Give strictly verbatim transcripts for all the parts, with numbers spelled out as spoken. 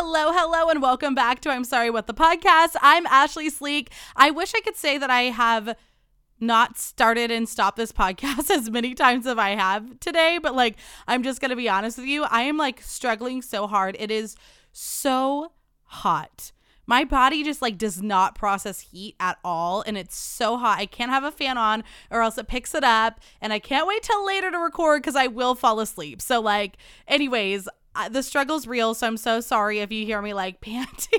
Hello, hello, and welcome back to I'm Sorry What the Podcast. I'm Ashley Sleek. I wish I could say that I have not started and stopped this podcast as many times as I have today, but like, I'm just going to be honest with you. I am like struggling so hard. It is so hot. My body just like does not process heat at all, and it's so hot. I can't have a fan on or else it picks it up, and I can't wait till later to record because I will fall asleep. So like, anyways, the struggle's real, so I'm so sorry if you hear me like panting.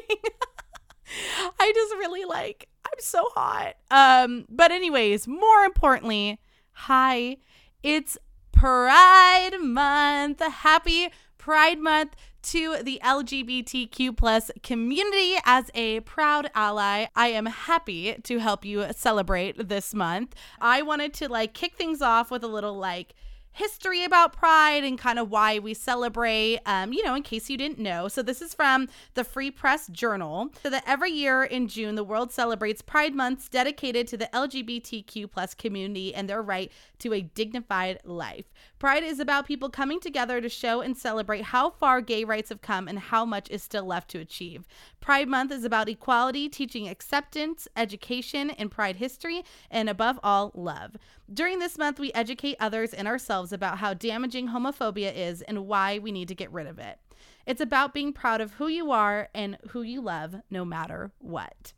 I just really like, I'm so hot. Um, but anyways, more importantly, hi, it's Pride Month. Happy Pride Month to the L G B T Q plus community. As a proud ally, I am happy to help you celebrate this month. I wanted to like kick things off with a little like history about Pride and kind of why we celebrate, um, you know, in case you didn't know. So this is from the Free Press Journal. So that every year in June, the world celebrates Pride Month, dedicated to the L G B T Q plus community and their right to a dignified life. Pride is about people coming together to show and celebrate how far gay rights have come and how much is still left to achieve. Pride Month is about equality, teaching acceptance, education, and Pride history, and above all, love. During this month, we educate others and ourselves about how damaging homophobia is and why we need to get rid of it. It's about being proud of who you are and who you love, no matter what.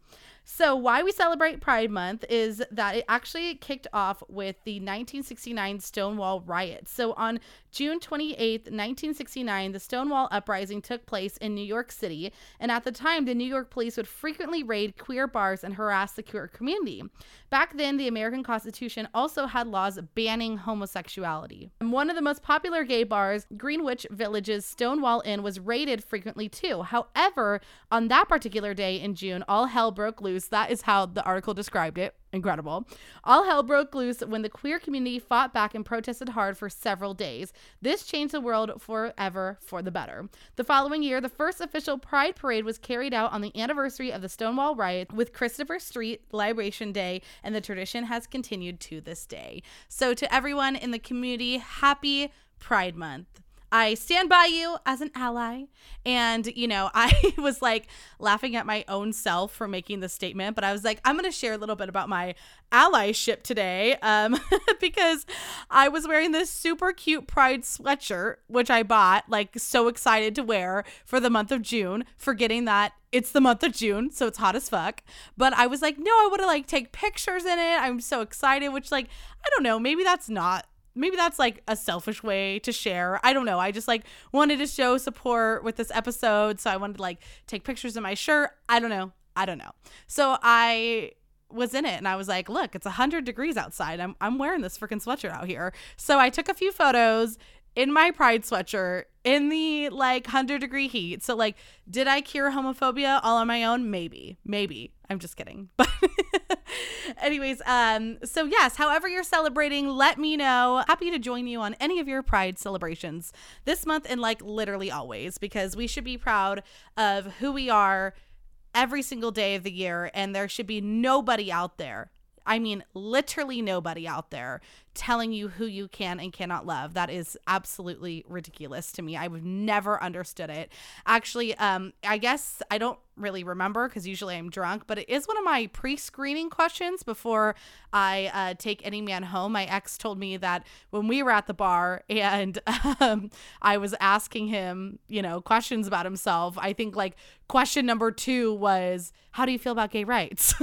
So why we celebrate Pride Month is that it actually kicked off with the nineteen sixty-nine Stonewall riots. So on June twenty-eighth, nineteen sixty-nine, the Stonewall uprising took place in New York City. And at the time, the New York police would frequently raid queer bars and harass the queer community. Back then, the American Constitution also had laws banning homosexuality. And one of the most popular gay bars, Greenwich Village's Stonewall Inn, was raided frequently too. However, on that particular day in June, all hell broke loose. That is how the article described it. Incredible. All hell broke loose when the queer community fought back and protested hard for several days. This changed the world forever for the better. The following year, the first official Pride Parade was carried out on the anniversary of the Stonewall riots with Christopher Street Liberation Day, and the tradition has continued to this day. So to everyone in the community, happy Pride Month. I stand by you as an ally. And, you know, I was like laughing at my own self for making this statement, but I was like, I'm going to share a little bit about my allyship today, um, because I was wearing this super cute Pride sweatshirt, which I bought, like so excited to wear for the month of June, forgetting that it's the month of June, so it's hot as fuck. But I was like, no, I want to like take pictures in it. I'm so excited, which like, I don't know, maybe that's not Maybe that's like a selfish way to share. I don't know. I just like wanted to show support with this episode. So I wanted to like take pictures of my shirt. I don't know. I don't know. So I was in it and I was like, look, it's one hundred degrees outside. I'm I'm wearing this freaking sweatshirt out here. So I took a few photos in my Pride sweatshirt in the like one hundred degree heat. So like, did I cure homophobia all on my own? Maybe. Maybe. I'm just kidding. But anyways, um, so yes, however you're celebrating, let me know. Happy to join you on any of your Pride celebrations this month and like literally always, because we should be proud of who we are every single day of the year. And there should be nobody out there, I mean, literally nobody out there, telling you who you can and cannot love. That is absolutely ridiculous to me. I've never understood it. Actually, um, I guess I don't really remember because usually I'm drunk, but it is one of my pre-screening questions before I uh, take any man home. My ex told me that when we were at the bar and um, I was asking him, you know, questions about himself. I think like question number two was, how do you feel about gay rights?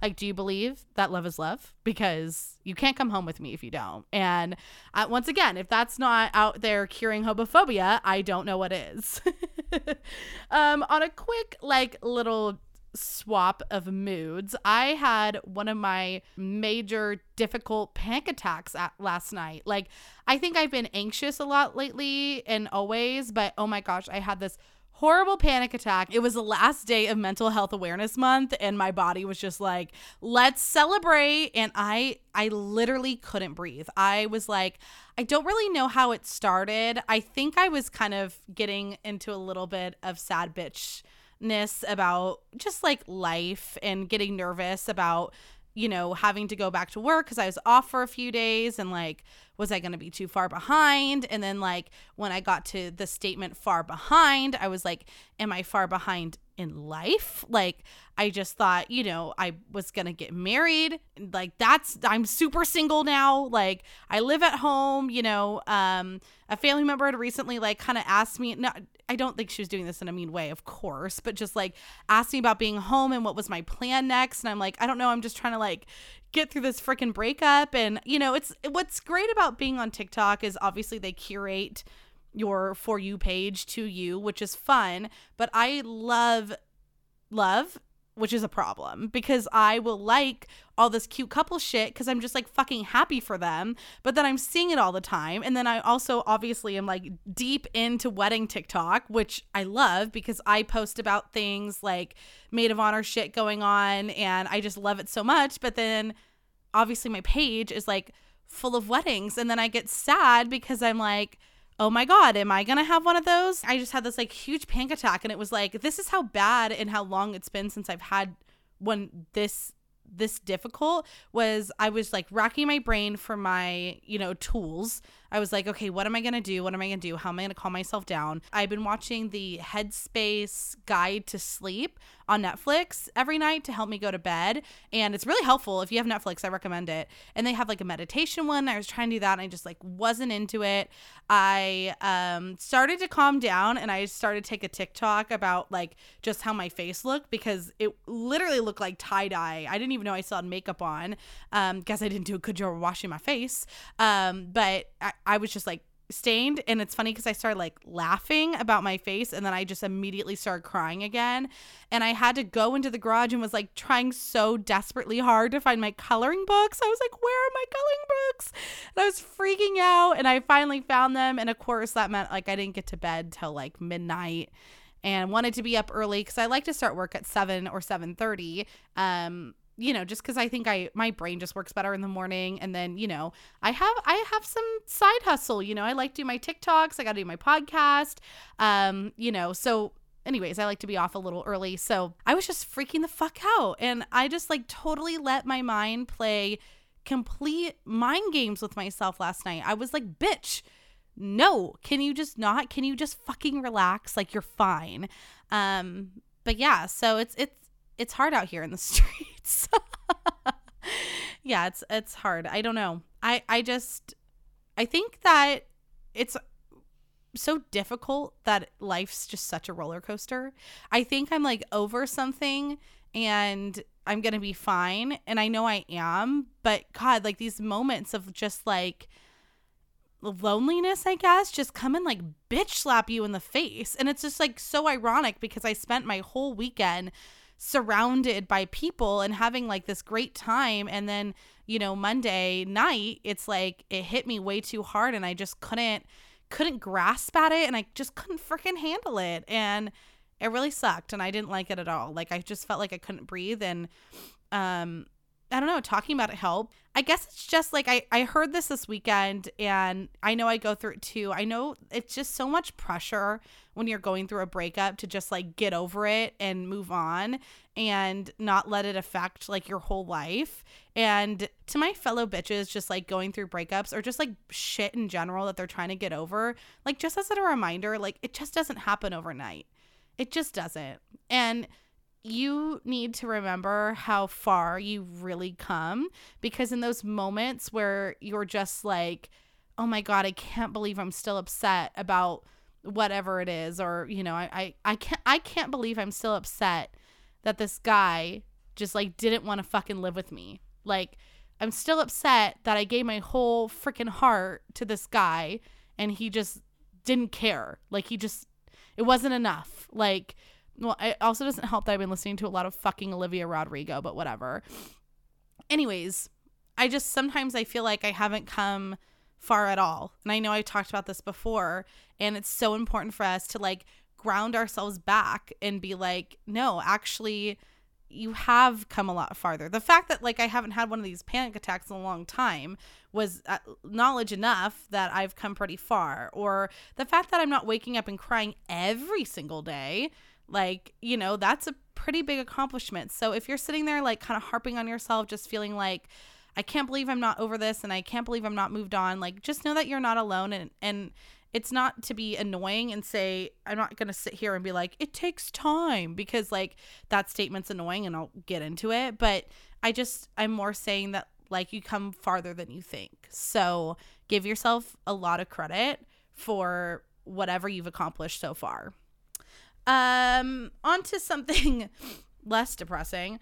Like, do you believe that love is love? Because you can't come home with me if you don't. And uh, once again, if that's not out there curing homophobia, I don't know what is. um, on a quick, like, little swap of moods, I had one of my major difficult panic attacks at last night. Like, I think I've been anxious a lot lately and always, but oh my gosh, I had this horrible panic attack. It was the last day of Mental Health Awareness Month, and my body was just like, let's celebrate. And I I literally couldn't breathe. I was like, I don't really know how it started. I think I was kind of getting into a little bit of sad bitchness about just like life and getting nervous about, you know, having to go back to work because I was off for a few days and like was I going to be too far behind? And then, like, when I got to the statement far behind, I was like, am I far behind in life? Like, I just thought, you know, I was going to get married. Like, that's, I'm super single now. Like, I live at home, you know, um, a family member had recently, like, kind of asked me, no, I don't think she was doing this in a mean way, of course, but just, like, asked me about being home and what was my plan next. And I'm like, I don't know. I'm just trying to, like, get through this freaking breakup. And, you know, it's, what's great about being on TikTok is obviously they curate your For You page to you, which is fun, but I love love, which is a problem, because I will like all this cute couple shit because I'm just like fucking happy for them, but then I'm seeing it all the time. And then I also obviously am like deep into wedding TikTok, which I love because I post about things like maid of honor shit going on and I just love it so much. But then obviously my page is like full of weddings, and then I get sad because I'm like, oh my God, am I going to have one of those? I just had this like huge panic attack, and it was like, this is how bad and how long it's been since I've had one this this difficult. Was I was like racking my brain for my, you know, tools. I was like, okay, what am I going to do? What am I going to do? How am I going to calm myself down? I've been watching the Headspace Guide to Sleep on Netflix every night to help me go to bed. And it's really helpful. If you have Netflix, I recommend it. And they have like a meditation one. I was trying to do that and I just like wasn't into it. I um, started to calm down and I started to take a TikTok about like just how my face looked, because it literally looked like tie-dye. I didn't even know I still had makeup on. Um, guess I didn't do a good job of washing my face. Um, but I, I was just like stained, and it's funny because I started like laughing about my face and then I just immediately started crying again, and I had to go into the garage and was like trying so desperately hard to find my coloring books. I was like, where are my coloring books? And I was freaking out, and I finally found them, and of course that meant like I didn't get to bed till like midnight and wanted to be up early because I like to start work at seven or seven thirty, um you know, just because I think I my brain just works better in the morning. And then, you know, I have I have some side hustle. You know, I like to do my TikToks. I got to do my podcast, um, you know, so anyways, I like to be off a little early. So I was just freaking the fuck out. And I just like totally let my mind play complete mind games with myself last night. I was like, bitch, no, can you just not? Can you just fucking relax? Like, you're fine. Um, but yeah, so it's it's. It's hard out here in the streets. Yeah, it's it's hard. I don't know. I, I just, I think that it's so difficult that life's just such a roller coaster. I think I'm like over something and I'm going to be fine. And I know I am. But God, like these moments of just like loneliness, I guess, just come and like bitch slap you in the face. And it's just like so ironic because I spent my whole weekend surrounded by people and having like this great time, and then, you know, Monday night it's like it hit me way too hard, and I just couldn't couldn't grasp at it, and I just couldn't freaking handle it, and it really sucked, and I didn't like it at all. Like, I just felt like I couldn't breathe, and um I don't know, talking about it helped. I guess it's just like I, I heard this this weekend, and I know I go through it too. I know it's just so much pressure when you're going through a breakup to just like get over it and move on and not let it affect like your whole life. And to my fellow bitches just like going through breakups or just like shit in general that they're trying to get over, like just as a reminder, like it just doesn't happen overnight. It just doesn't. And you need to remember how far you've really come, because in those moments where you're just like, oh my God, I can't believe I'm still upset about whatever it is, or, you know, I, I, I can't I can't believe I'm still upset that this guy just like didn't want to fucking live with me. Like, I'm still upset that I gave my whole freaking heart to this guy and he just didn't care. Like, he just, it wasn't enough. Like, well, it also doesn't help that I've been listening to a lot of fucking Olivia Rodrigo, but whatever. Anyways, I just sometimes I feel like I haven't come far at all. And I know I talked about this before, and it's so important for us to like ground ourselves back and be like, no, actually, you have come a lot farther. The fact that like I haven't had one of these panic attacks in a long time was uh, knowledge enough that I've come pretty far. Or the fact that I'm not waking up and crying every single day, like, you know, that's a pretty big accomplishment. So if you're sitting there like kind of harping on yourself, just feeling like I can't believe I'm not over this, and I can't believe I'm not moved on. Like, just know that you're not alone, and and it's not to be annoying and say, I'm not going to sit here and be like, it takes time, because like that statement's annoying, and I'll get into it. But I just, I'm more saying that like you come farther than you think. So give yourself a lot of credit for whatever you've accomplished so far. Um, on to something less depressing.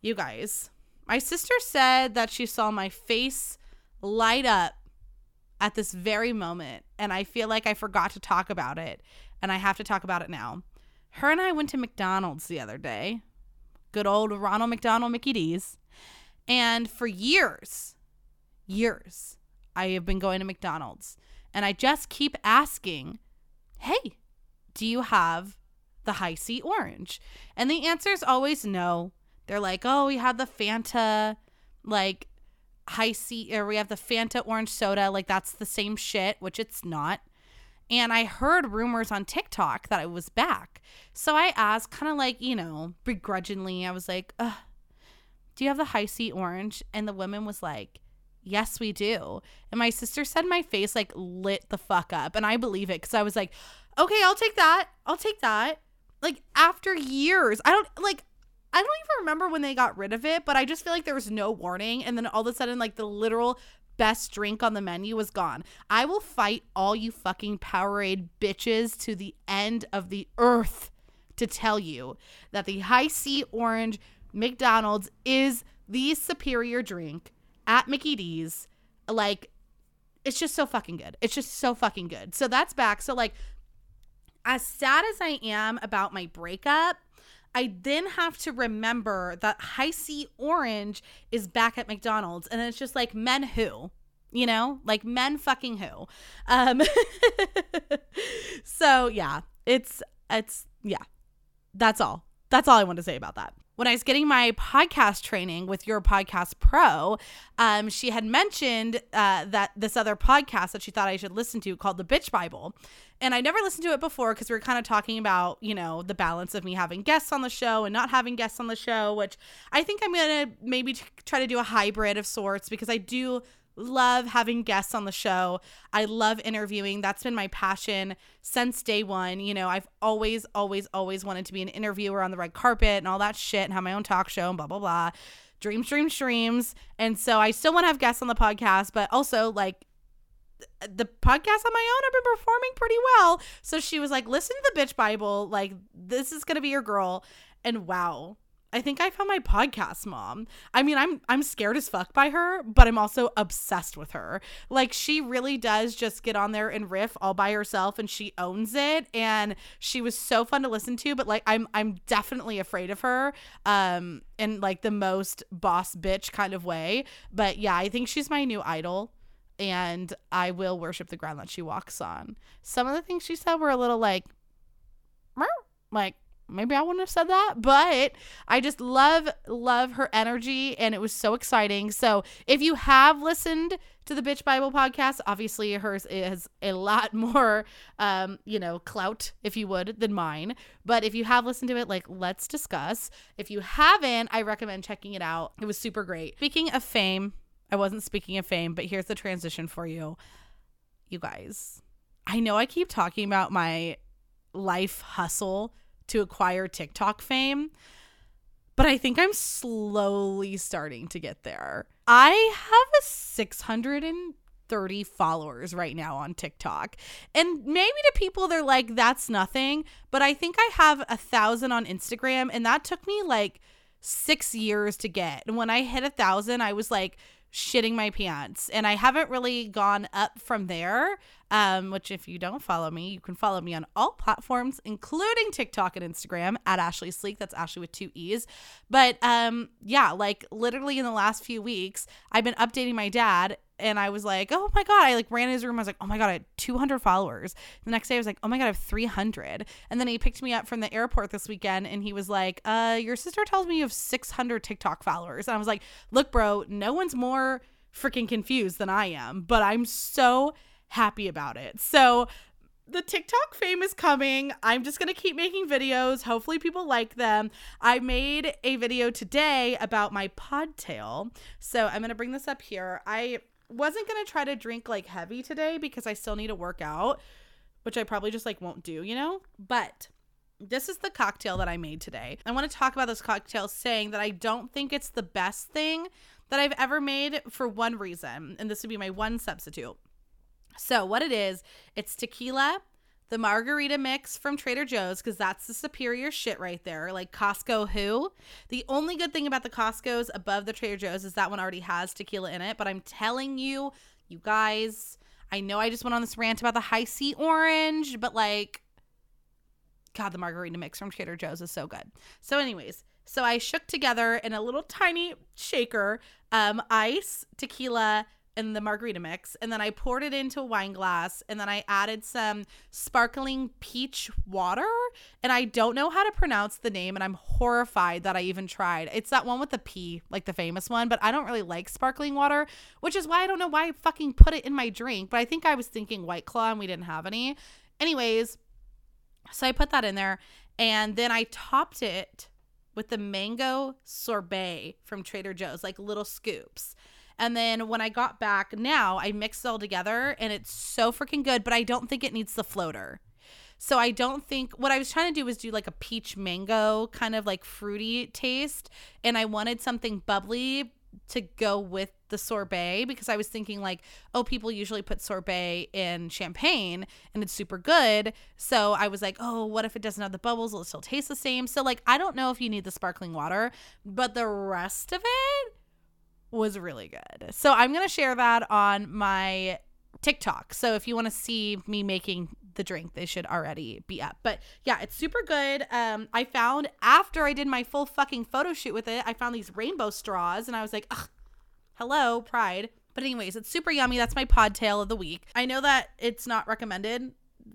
You guys, my sister said that she saw my face light up at this very moment, and I feel like I forgot to talk about it, and I have to talk about it now. Her and I went to McDonald's the other day. Good old Ronald McDonald Mickey D's. And for years, years, I have been going to McDonald's, and I just keep asking, hey, do you have the high C orange? And the answer is always no. They're like, oh, we have the Fanta, like, high C, or we have the Fanta orange soda, like that's the same shit, which it's not. And I heard rumors on TikTok that it was back, so I asked, kind of like, you know, begrudgingly, I was like, ugh, do you have the high C orange? And the woman was like, yes, we do. And my sister said my face like lit the fuck up, and I believe it, because I was like, okay, I'll take that, I'll take that. Like, after years, I don't like I don't even remember when they got rid of it, but I just feel like there was no warning. And then all of a sudden, like, the literal best drink on the menu was gone. I will fight all you fucking Powerade bitches to the end of the earth to tell you that the high C orange McDonald's is the superior drink at Mickey D's. Like, it's just so fucking good. It's just so fucking good. So that's back. So, like, as sad as I am about my breakup, I then have to remember that high C orange is back at McDonald's, and it's just like, men who, you know, like men fucking who. Um, so yeah, it's, it's, yeah, that's all. That's all I want to say about that. When I was getting my podcast training with Your Podcast Pro, um, she had mentioned uh, that this other podcast that she thought I should listen to called The Bitch Bible. And I never listened to it before, because we were kind of talking about, you know, the balance of me having guests on the show and not having guests on the show, which I think I'm going to maybe t- try to do a hybrid of sorts, because I do love having guests on the show. I love interviewing. That's been my passion since day one. You know, I've always, always, always wanted to be an interviewer on the red carpet and all that shit, and have my own talk show and blah, blah, blah. Dreams, dreams, dreams. And so I still want to have guests on the podcast, but also, like, the podcast on my own, I've been performing pretty well. So she was like, listen to The Bitch Bible. Like, this is going to be your girl. And wow. I think I found my podcast mom. I mean, I'm I'm scared as fuck by her, but I'm also obsessed with her. Like, she really does just get on there and riff all by herself, and she owns it. And she was so fun to listen to, but like, I'm I'm definitely afraid of her, um, in like the most boss bitch kind of way. But yeah, I think she's my new idol, and I will worship the ground that she walks on. Some of the things she said were a little like, like, maybe I wouldn't have said that, but I just love, love her energy, and it was so exciting. So if you have listened to the Bitch Bible podcast, obviously hers is a lot more, um, you know, clout, if you would, than mine. But if you have listened to it, like, let's discuss. If you haven't, I recommend checking it out. It was super great. Speaking of fame, I wasn't speaking of fame, but here's the transition for you. You guys, I know I keep talking about my life hustle to acquire TikTok fame, but I think I'm slowly starting to get there. I have a six hundred thirty followers right now on TikTok, and maybe to people they're like, that's nothing, but I think I have a thousand on Instagram, and that took me like six years to get. And when I hit a thousand, I was like shitting my pants, and I haven't really gone up from there, um which, if you don't follow me, you can follow me on all platforms, including TikTok and Instagram, at Ashley Sleek. That's Ashley with two E's. But um yeah, like, literally in the last few weeks, I've been updating my dad, and I was like, oh my god, I like ran in his room, I was like, oh my god, I had two hundred followers. The next day I was like, oh my god, I have three hundred. And then he picked me up from the airport this weekend, and he was like, uh your sister tells me you have six hundred TikTok followers. And I was like, look bro, no one's more freaking confused than I am, but I'm so happy about it. So the TikTok fame is coming. I'm just going to keep making videos. Hopefully people like them. I made a video today about my pod tail. So I'm going to bring this up here. I wasn't going to try to drink like heavy today because I still need to work out, which I probably just like won't do, you know, but this is the cocktail that I made today. I want to talk about this cocktail saying that I don't think it's the best thing that I've ever made for one reason. And this would be my one substitute. So what it is, it's tequila, the margarita mix from Trader Joe's, because that's the superior shit right there. Like Costco who? The only good thing about the Costco's above the Trader Joe's is that one already has tequila in it. But I'm telling you, you guys, I know I just went on this rant about the high C orange, but like, God, the margarita mix from Trader Joe's is so good. So anyways, so I shook together in a little tiny shaker, um, ice, tequila, and the margarita mix, and then I poured it into a wine glass, and then I added some sparkling peach water, and I don't know how to pronounce the name, and I'm horrified that I even tried. It's that one with the P, like the famous one, but I don't really like sparkling water, which is why I don't know why I fucking put it in my drink, but I think I was thinking White Claw, and we didn't have any. Anyways, so I put that in there, and then I topped it with the mango sorbet from Trader Joe's, like little scoops. And then when I got back now, I mixed it all together and it's so freaking good, but I don't think it needs the floater. So I don't think, what I was trying to do was do like a peach mango kind of like fruity taste. And I wanted something bubbly to go with the sorbet because I was thinking like, oh, people usually put sorbet in champagne and it's super good. So I was like, oh, what if it doesn't have the bubbles? It'll still taste the same. So like, I don't know if you need the sparkling water, but the rest of it was really good. So I'm going to share that on my TikTok. So if you want to see me making the drink, they should already be up. But yeah, it's super good. Um, I found after I did my full fucking photo shoot with it, I found these rainbow straws and I was like, ugh, hello, Pride. But anyways, it's super yummy. That's my pod tail of the week. I know that it's not recommended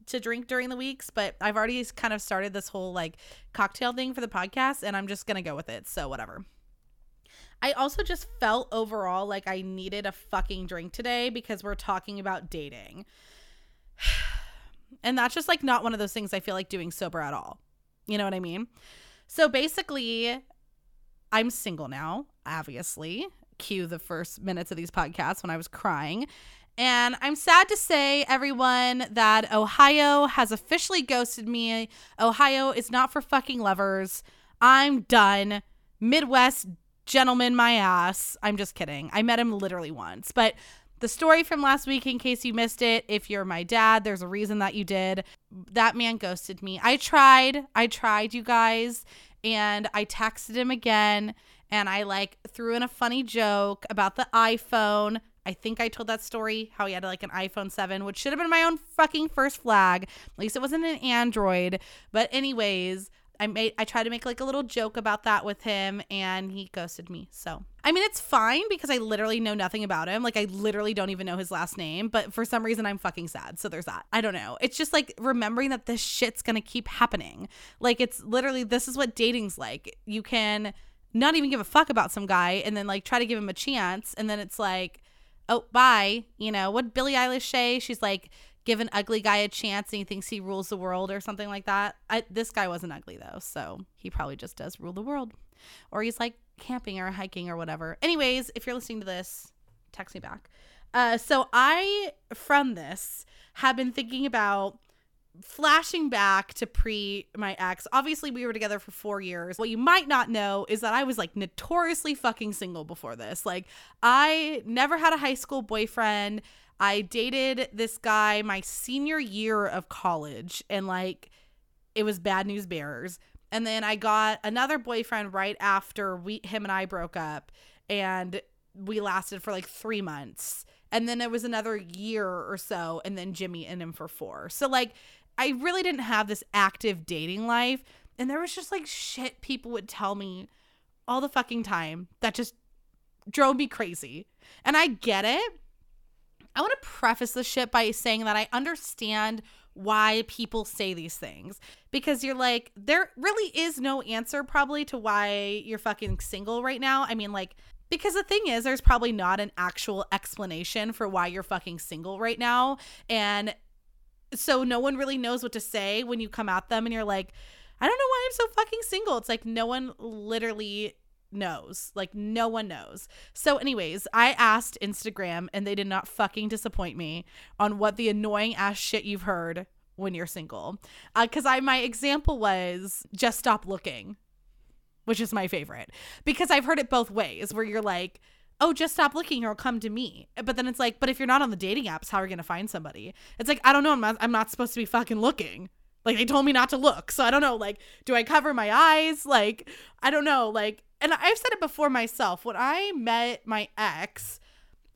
to drink during the weeks, but I've already kind of started this whole like cocktail thing for the podcast and I'm just going to go with it. So whatever. I also just felt overall like I needed a fucking drink today because we're talking about dating. And that's just like not one of those things I feel like doing sober at all. You know what I mean? So basically, I'm single now, obviously. Cue the first minutes of these podcasts when I was crying. And I'm sad to say, everyone, that Ohio has officially ghosted me. Ohio is not for fucking lovers. I'm done. Midwest gentleman my ass. I'm just kidding. I met him literally once. But the story from last week, in case you missed it, if you're my dad, there's a reason that you did. That man ghosted me. I tried. I tried, you guys. And I texted him again. And I like threw in a funny joke about the iPhone. I think I told that story how he had like an iPhone seven, which should have been my own fucking first flag. At least it wasn't an Android. But anyways, I made, I tried to make like a little joke about that with him and he ghosted me. So, I mean, it's fine because I literally know nothing about him. Like I literally don't even know his last name, but for some reason I'm fucking sad. So there's that. I don't know. It's just like remembering that this shit's going to keep happening. Like it's literally, this is what dating's like. You can not even give a fuck about some guy and then like try to give him a chance. And then it's like, oh, bye. You know, what Billie Eilish say? She's like, give an ugly guy a chance and he thinks he rules the world or something like that. I, this guy wasn't ugly though, so he probably just does rule the world. Or he's like camping or hiking or whatever. Anyways, if you're listening to this, text me back. Uh, so I, from this, have been thinking about flashing back to pre my ex. Obviously, we were together for four years. What you might not know is that I was like notoriously fucking single before this. Like I never had a high school boyfriend. I dated this guy my senior year of college and like it was bad news bears. And then I got another boyfriend right after we, him and I broke up and we lasted for like three months. And then it was another year or so. And then Jimmy and him for four. So like I really didn't have this active dating life. And there was just like shit people would tell me all the fucking time that just drove me crazy. And I get it. I want to preface this shit by saying that I understand why people say these things because you're like, there really is no answer probably to why you're fucking single right now. I mean, like, because the thing is, there's probably not an actual explanation for why you're fucking single right now. And so no one really knows what to say when you come at them and you're like, I don't know why I'm so fucking single. It's like no one literally knows. Like no one knows. So anyways, I asked Instagram and they did not fucking disappoint me on what the annoying ass shit you've heard when you're single. Uh, cause I, my example was just stop looking, which is my favorite because I've heard it both ways where you're like, oh, just stop looking or it'll come to me. But then it's like, but if you're not on the dating apps, how are you going to find somebody? It's like, I don't know. I'm not, I'm not supposed to be fucking looking. Like they told me not to look. So I don't know. Like, do I cover my eyes? Like, I don't know. Like, and I've said it before myself. When I met my ex,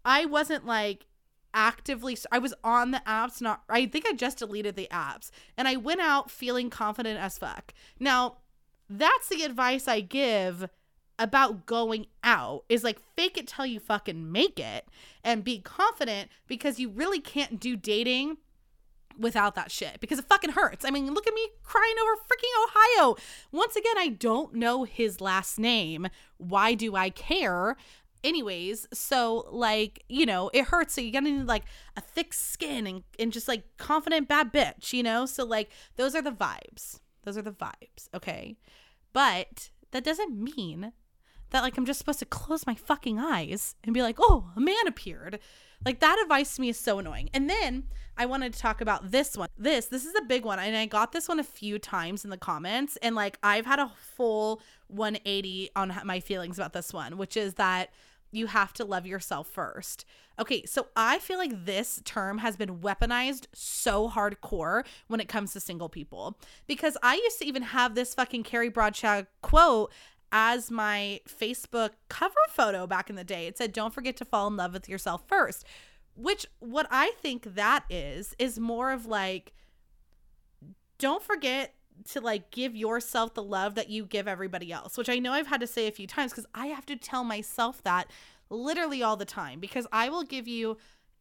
I wasn't like actively, I was on the apps. Not, I think I just deleted the apps and I went out feeling confident as fuck. Now that's the advice I give about going out is like fake it till you fucking make it and be confident because you really can't do dating without that shit because it fucking hurts. I mean, look at me crying over freaking Ohio. Once again, I don't know his last name. Why do I care? Anyways, so like, you know, it hurts. So you gotta need like a thick skin and, and just like confident bad bitch, you know? So like those are the vibes. Those are the vibes, okay? But that doesn't mean that like I'm just supposed to close my fucking eyes and be like, oh, a man appeared. Like that advice to me is so annoying. And then I wanted to talk about this one. This, this is a big one. And I got this one a few times in the comments. And like, I've had a full one eighty on my feelings about this one, which is that you have to love yourself first. Okay. So I feel like this term has been weaponized so hardcore when it comes to single people, because I used to even have this fucking Carrie Bradshaw quote as my Facebook cover photo back in the day. It said, don't forget to fall in love with yourself first, which what I think that is, is more of like, don't forget to like give yourself the love that you give everybody else, which I know I've had to say a few times because I have to tell myself that literally all the time because I will give you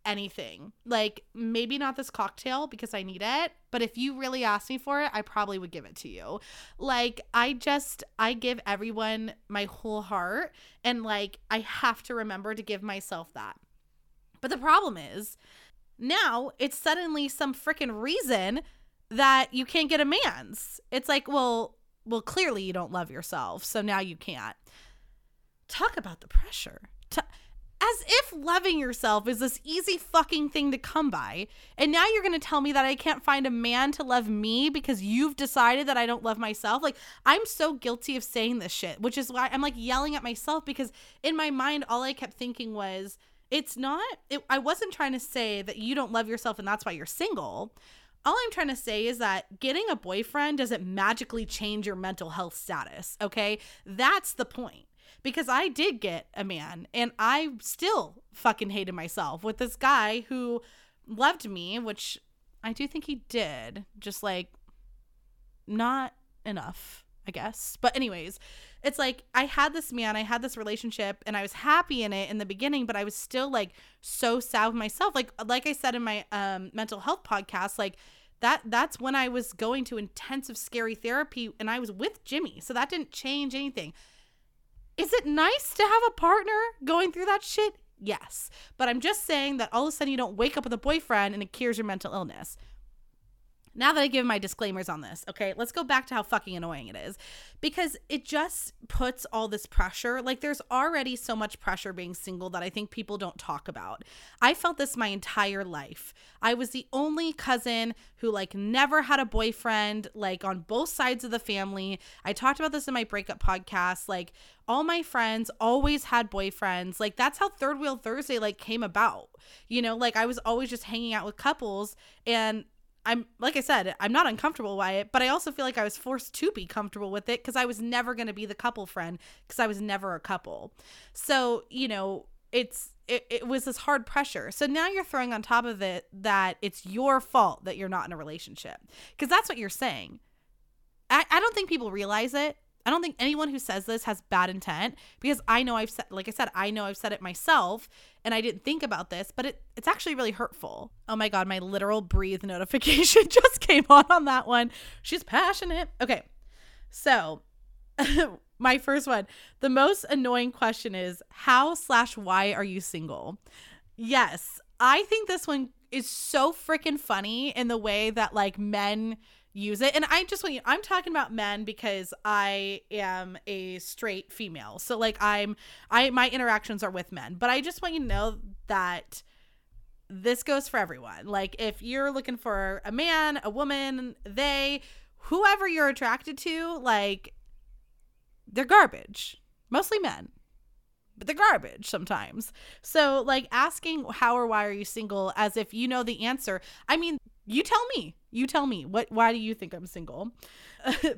anything. Like maybe not this cocktail because I need it, but if you really asked me for it, I probably would give it to you. Like I just, I give everyone my whole heart and like I have to remember to give myself that. But the problem is now it's suddenly some freaking reason that you can't get a man's. It's like, well, well, clearly you don't love yourself. So now you can't. Talk about the pressure. T- As if loving yourself is this easy fucking thing to come by. And now you're going to tell me that I can't find a man to love me because you've decided that I don't love myself. Like I'm so guilty of saying this shit, which is why I'm like yelling at myself because in my mind, all I kept thinking was it's not, it, I wasn't trying to say that you don't love yourself and that's why you're single. All I'm trying to say is that getting a boyfriend doesn't magically change your mental health status, okay? That's the point. Because I did get a man and I still fucking hated myself with this guy who loved me, which I do think he did, just like not enough, I guess. But anyways, it's like I had this man, I had this relationship and I was happy in it in the beginning, but I was still like so sad with myself. Like, like I said in my um, mental health podcast, like that, that's when I was going to intensive, scary therapy and I was with Jimmy. So that didn't change anything. Is it nice to have a partner going through that shit? Yes. But I'm just saying that all of a sudden you don't wake up with a boyfriend and it cures your mental illness. Now that I give my disclaimers on this, okay, let's go back to how fucking annoying it is because it just puts all this pressure. Like there's already so much pressure being single that I think people don't talk about. I felt this my entire life. I was the only cousin who like never had a boyfriend, like on both sides of the family. I talked about this in my breakup podcast. Like all my friends always had boyfriends. Like that's how Third Wheel Thursday like came about, you know, like I was always just hanging out with couples and I'm like I said, I'm not uncomfortable by it, but I also feel like I was forced to be comfortable with it because I was never going to be the couple friend because I was never a couple. So, you know, it's it, it was this hard pressure. So now you're throwing on top of it that it's your fault that you're not in a relationship because that's what you're saying. I, I don't think people realize it. I don't think anyone who says this has bad intent because I know I've said, like I said, I know I've said it myself and I didn't think about this, but it, it's actually really hurtful. Oh my God, my literal breathe notification just came on on that one. She's passionate. Okay. So my first one, the most annoying question is how slash why are you single? Yes. I think this one is so freaking funny in the way that like men use it. And I just want you, I'm talking about men because I am a straight female. So like I'm, I, my interactions are with men, but I just want you to know that this goes for everyone. Like if you're looking for a man, a woman, they, whoever you're attracted to, like they're garbage, mostly men, but they're garbage sometimes. So like asking how or why are you single as if you know the answer. I mean, you tell me, you tell me what, why do you think I'm single?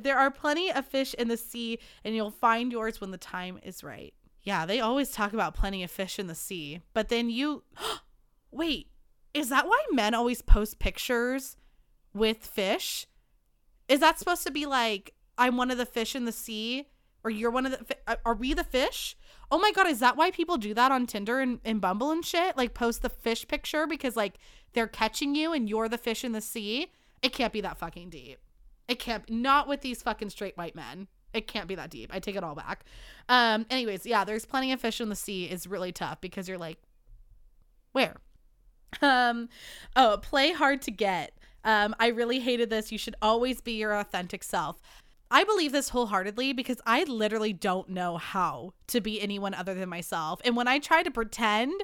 There are plenty of fish in the sea and you'll find yours when the time is right. Yeah. They always talk about plenty of fish in the sea, but then you wait, is that why men always post pictures with fish? Is that supposed to be like, I'm one of the fish in the sea, or you're one of the, fi- are we the fish? Oh my God. Is that why people do that on Tinder and, and Bumble and shit? Like post the fish picture because like they're catching you and you're the fish in the sea. It can't be that fucking deep. It can't, not with these fucking straight white men. It can't be that deep. I take it all back. Um, anyways. Yeah. There's plenty of fish in the sea is really tough because you're like, where? Um, oh, play hard to get. Um, I really hated this. You should always be your authentic self. I believe this wholeheartedly because I literally don't know how to be anyone other than myself. And when I try to pretend,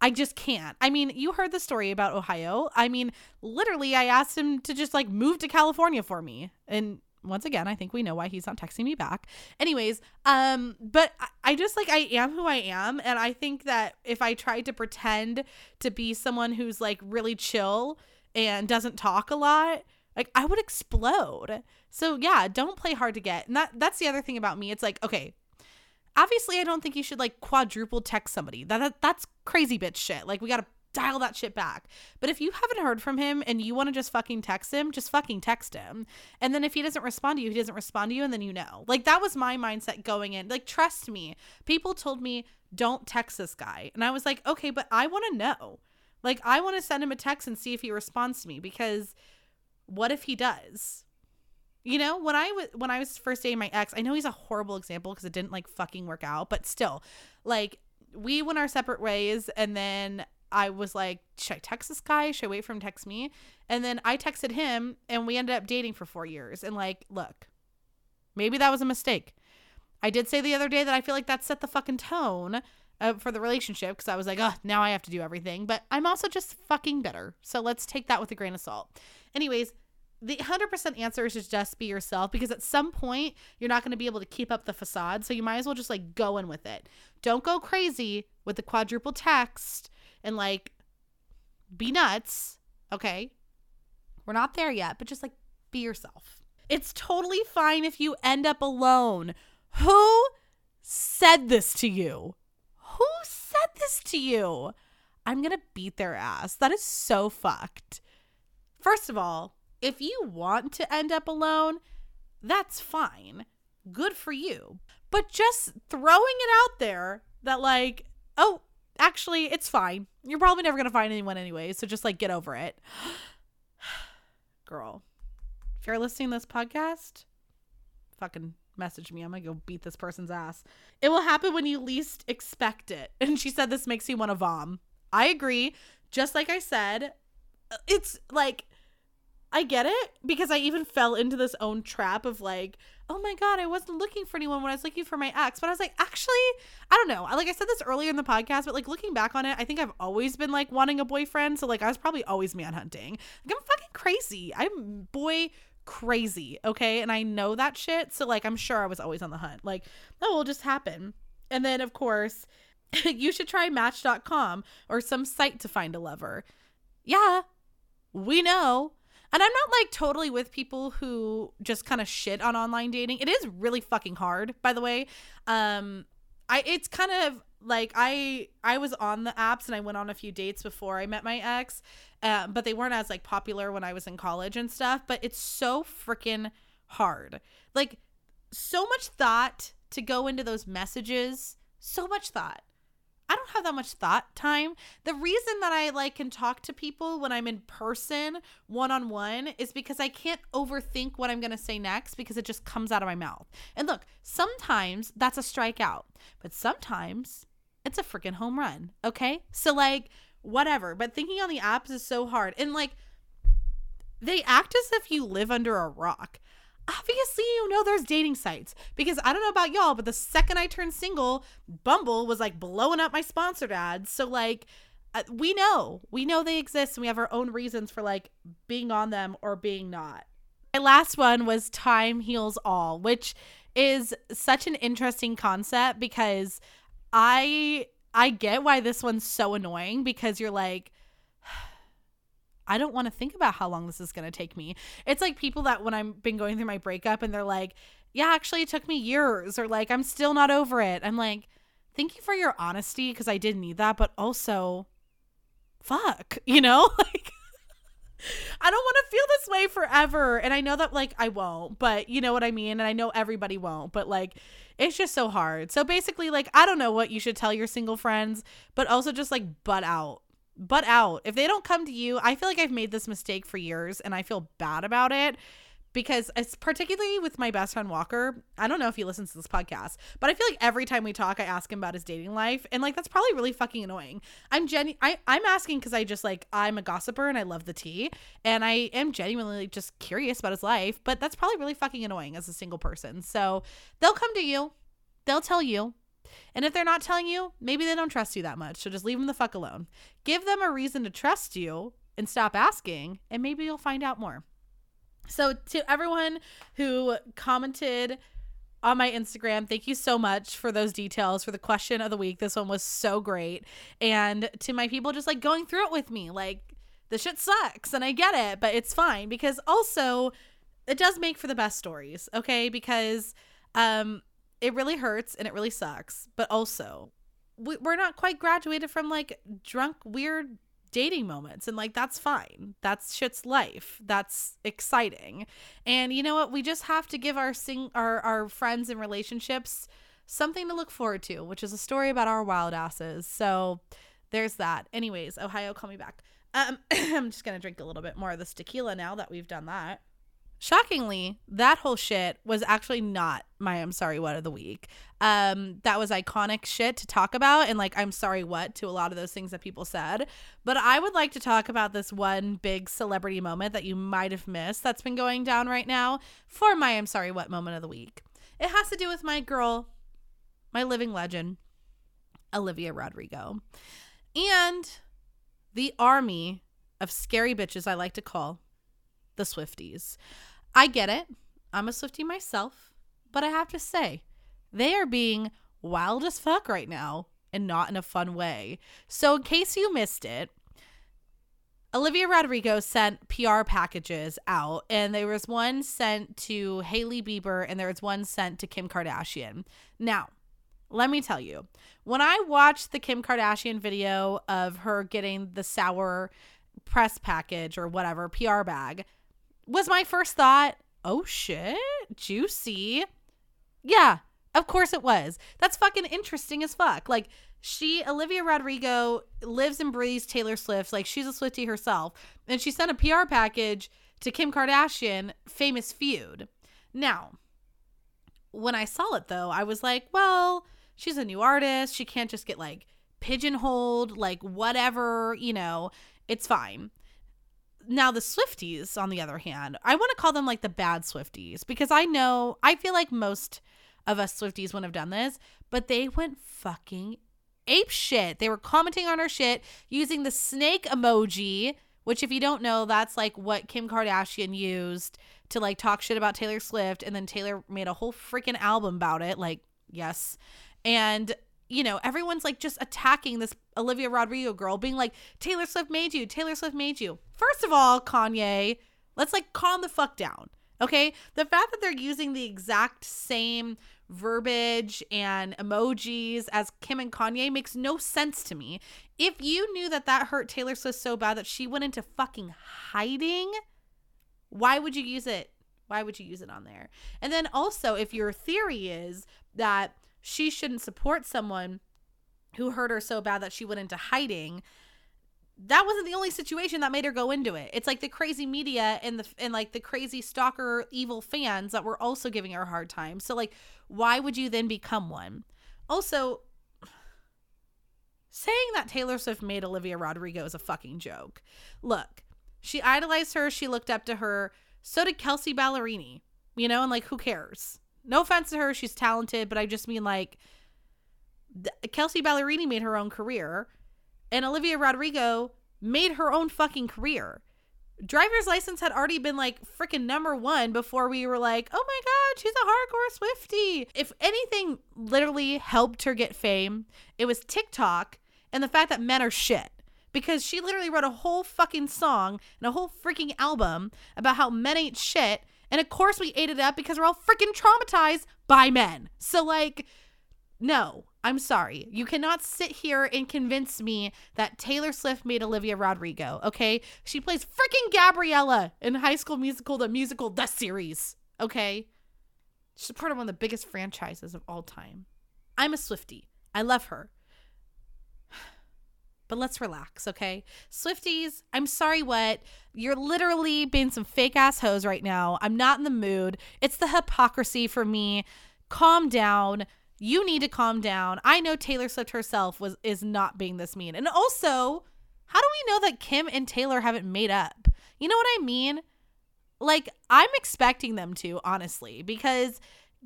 I just can't. I mean, you heard the story about Ohio. I mean, literally, I asked him to just like move to California for me. And once again, I think we know why he's not texting me back. Anyways, um, but I, I just like, I am who I am. And I think that if I tried to pretend to be someone who's like really chill and doesn't talk a lot, like I would explode. So yeah, don't play hard to get. And that, that's the other thing about me. It's like, okay, obviously I don't think you should like quadruple text somebody. That, that that's crazy bitch shit. Like we got to dial that shit back. But if you haven't heard from him and you want to just fucking text him, just fucking text him. And then if he doesn't respond to you, he doesn't respond to you. And then, you know, like that was my mindset going in. Like, trust me, people told me don't text this guy. And I was like, okay, but I want to know. Like, I want to send him a text and see if he responds to me, because what if he does? You know, when I was, when I was first dating my ex, I know he's a horrible example because it didn't like fucking work out, but still, like, we went our separate ways. And then I was like, should I text this guy? Should I wait for him to text me? And then I texted him and we ended up dating for four years. And like, look, maybe that was a mistake. I did say the other day that I feel like that set the fucking tone Uh, for the relationship, because I was like, oh, now I have to do everything. But I'm also just fucking bitter. So let's take that with a grain of salt. Anyways, the one hundred percent answer is just be yourself, because at some point you're not going to be able to keep up the facade. So you might as well just like go in with it. Don't go crazy with the quadruple text and like be nuts. Okay. We're not there yet, but just like be yourself. It's totally fine if you end up alone. Who said this to you? Who said this to you? I'm going to beat their ass. That is so fucked. First of all, if you want to end up alone, that's fine. Good for you. But just throwing it out there that like, oh, actually, it's fine. You're probably never going to find anyone anyway. So just like get over it. Girl, if you're listening to this podcast, fucking message me. I'm gonna go beat this person's ass. It will happen when you least expect it. And she said this makes you want to vom. I agree. Just like I said, it's like, I get it, because I even fell into this own trap of like, oh my God, I wasn't looking for anyone when I was looking for my ex. But I was like, actually, I don't know. Like I said this earlier in the podcast, but like looking back on it, I think I've always been like wanting a boyfriend. So like I was probably always manhunting. Like I'm fucking crazy. I'm boy crazy, okay? And I know that shit, so like I'm sure I was always on the hunt. Like that will just happen. And then of course you should try match dot com or some site to find a lover. Yeah, we know. And I'm not like totally with people who just kind of shit on online dating. It is really fucking hard, by the way. um I it's kind of like I I was on the apps and I went on a few dates before I met my ex, uh, but they weren't as like popular when I was in college and stuff. But it's so freaking hard. Like so much thought to go into those messages. So much thought. I don't have that much thought time. The reason that I like can talk to people when I'm in person one-on-one is because I can't overthink what I'm going to say next, because it just comes out of my mouth. And look, sometimes that's a strikeout, but sometimes it's a freaking home run. Okay. So like whatever. But thinking on the apps is so hard. And like, they act as if you live under a rock. Obviously, you know, there's dating sites, because I don't know about y'all, but the second I turned single, Bumble was like blowing up my sponsored ads. So like, uh, we know, we know they exist, and we have our own reasons for like being on them or being not. My last one was time heals all, which is such an interesting concept, because I, I get why this one's so annoying, because you're like, I don't want to think about how long this is going to take me. It's like people that when I've been going through my breakup and they're like, yeah, actually it took me years, or like, I'm still not over it. I'm like, thank you for your honesty, because I did need that, but also fuck, you know, like I don't want to feel this way forever. And I know that like I won't, but you know what I mean? And I know everybody won't, but like, it's just so hard. So basically like, I don't know what you should tell your single friends, but also just like butt out. Butt out. If they don't come to you, I feel like I've made this mistake for years, and I feel bad about it, because it's particularly with my best friend Walker. I don't know if he listens to this podcast, but I feel like every time we talk, I ask him about his dating life, and like that's probably really fucking annoying. I'm genu- I I'm asking because I just like I'm a gossiper and I love the tea, and I am genuinely just curious about his life, but that's probably really fucking annoying as a single person. So they'll come to you, they'll tell you. And if they're not telling you, maybe they don't trust you that much. So just leave them the fuck alone. Give them a reason to trust you and stop asking, and maybe you'll find out more. So to everyone who commented on my Instagram, thank you so much for those details, for the question of the week. This one was so great. And to my people just like going through it with me, like this shit sucks and I get it, but it's fine, because also it does make for the best stories. Okay. Because, um, it really hurts and it really sucks, but also we, we're not quite graduated from like drunk, weird dating moments. And like, that's fine. That's shit's life. That's exciting. And you know what? We just have to give our sing our, our friends and relationships something to look forward to, which is a story about our wild asses. So there's that. Anyways, Ohio, call me back. Um, I'm just going to drink a little bit more of this tequila now that we've done that. Shockingly, that whole shit was actually not my I'm sorry what of the week. Um, that was iconic shit to talk about, and like I'm sorry what to a lot of those things that people said. But I would like to talk about this one big celebrity moment that you might have missed that's been going down right now for my I'm sorry what moment of the week. It has to do with my girl, my living legend, Olivia Rodrigo, and the army of scary bitches I like to call the Swifties. I get it. I'm a Swiftie myself, but I have to say they are being wild as fuck right now, and not in a fun way. So in case you missed it, Olivia Rodrigo sent P R packages out, and there was one sent to Hailey Bieber and there was one sent to Kim Kardashian. Now, let me tell you, when I watched the Kim Kardashian video of her getting the sour press package or whatever, P R bag, was my first thought, oh shit, juicy. Yeah, of course it was. That's fucking interesting as fuck. Like she, Olivia Rodrigo, lives and breathes Taylor Swift. Like she's a Swiftie herself. And she sent a P R package to Kim Kardashian, famous feud. Now, when I saw it though, I was like, well, she's a new artist. She can't just get like pigeonholed, like whatever, you know, it's fine. Now the Swifties, on the other hand, I want to call them like the bad Swifties, because I know, I feel like most of us Swifties wouldn't have done this, but they went fucking ape shit. They were commenting on her shit using the snake emoji, which if you don't know, that's like what Kim Kardashian used to like talk shit about Taylor Swift. And then Taylor made a whole freaking album about it. Like, yes. And you know, everyone's like just attacking this Olivia Rodrigo girl, being like, Taylor Swift made you, Taylor Swift made you. First of all, Kanye, let's like calm the fuck down. Okay. The fact that they're using the exact same verbiage and emojis as Kim and Kanye makes no sense to me. If you knew that that hurt Taylor Swift so bad that she went into fucking hiding, why would you use it? Why would you use it on there? And then also, if your theory is that she shouldn't support someone who hurt her so bad that she went into hiding, that wasn't the only situation that made her go into it. It's like the crazy media and the and like the crazy stalker evil fans that were also giving her a hard time. So like, why would you then become one? Also, Saying that Taylor Swift made Olivia Rodrigo is a fucking joke. Look, she idolized her. She looked up to her. So did Kelsey Ballerini, you know, and like, who cares? No offense to her. She's talented, but I just mean like Kelsey Ballerini made her own career and Olivia Rodrigo made her own fucking career. Driver's License had already been like freaking number one before we were like, oh my God, she's a hardcore Swiftie. If anything literally helped her get fame, it was TikTok and the fact that men are shit, because she literally wrote a whole fucking song and a whole freaking album about how men ain't shit. And of course we ate it up because we're all freaking traumatized by men. So like, no, I'm sorry. You cannot sit here and convince me that Taylor Swift made Olivia Rodrigo, okay? She plays freaking Gabriella in High School Musical, the musical, the series, okay? She's a part of one of the biggest franchises of all time. I'm a Swiftie. I love her. But let's relax, okay? Swifties, I'm sorry what? You're literally being some fake ass hoes right now. I'm not in the mood. It's the hypocrisy for me. Calm down. You need to calm down. I know Taylor Swift herself was is not being this mean. And also, how do we know that Kim and Taylor haven't made up? You know what I mean? Like, I'm expecting them to, honestly, because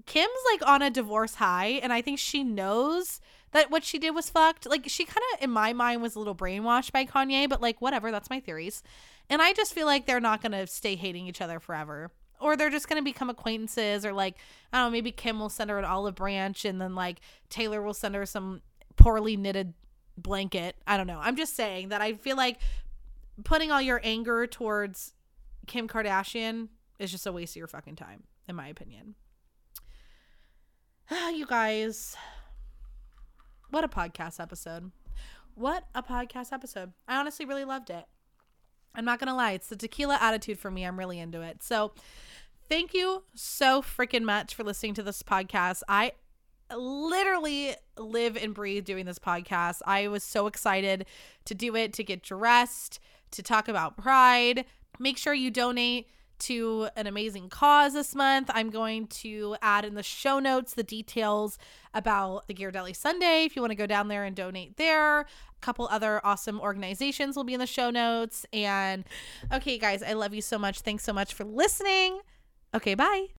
Kim's like on a divorce high, and I think she knows that what she did was fucked. Like, she kind of, in my mind, was a little brainwashed by Kanye, but like, whatever, that's my theories. And I just feel like they're not going to stay hating each other forever. Or they're just going to become acquaintances, or like, I don't know, maybe Kim will send her an olive branch and then like Taylor will send her some poorly knitted blanket. I don't know. I'm just saying that I feel like putting all your anger towards Kim Kardashian is just a waste of your fucking time, in my opinion. You guys, what a podcast episode. What a podcast episode. I honestly really loved it. I'm not going to lie. It's the tequila attitude for me. I'm really into it. So thank you so freaking much for listening to this podcast. I literally live and breathe doing this podcast. I was so excited to do it, to get dressed, to talk about Pride. Make sure you donate to an amazing cause this month. I'm going to add in the show notes the details about the Ghirardelli Sunday if you want to go down there and donate there. A couple other awesome organizations will be in the show notes. And okay, guys, I love you so much. Thanks so much for listening. Okay, bye.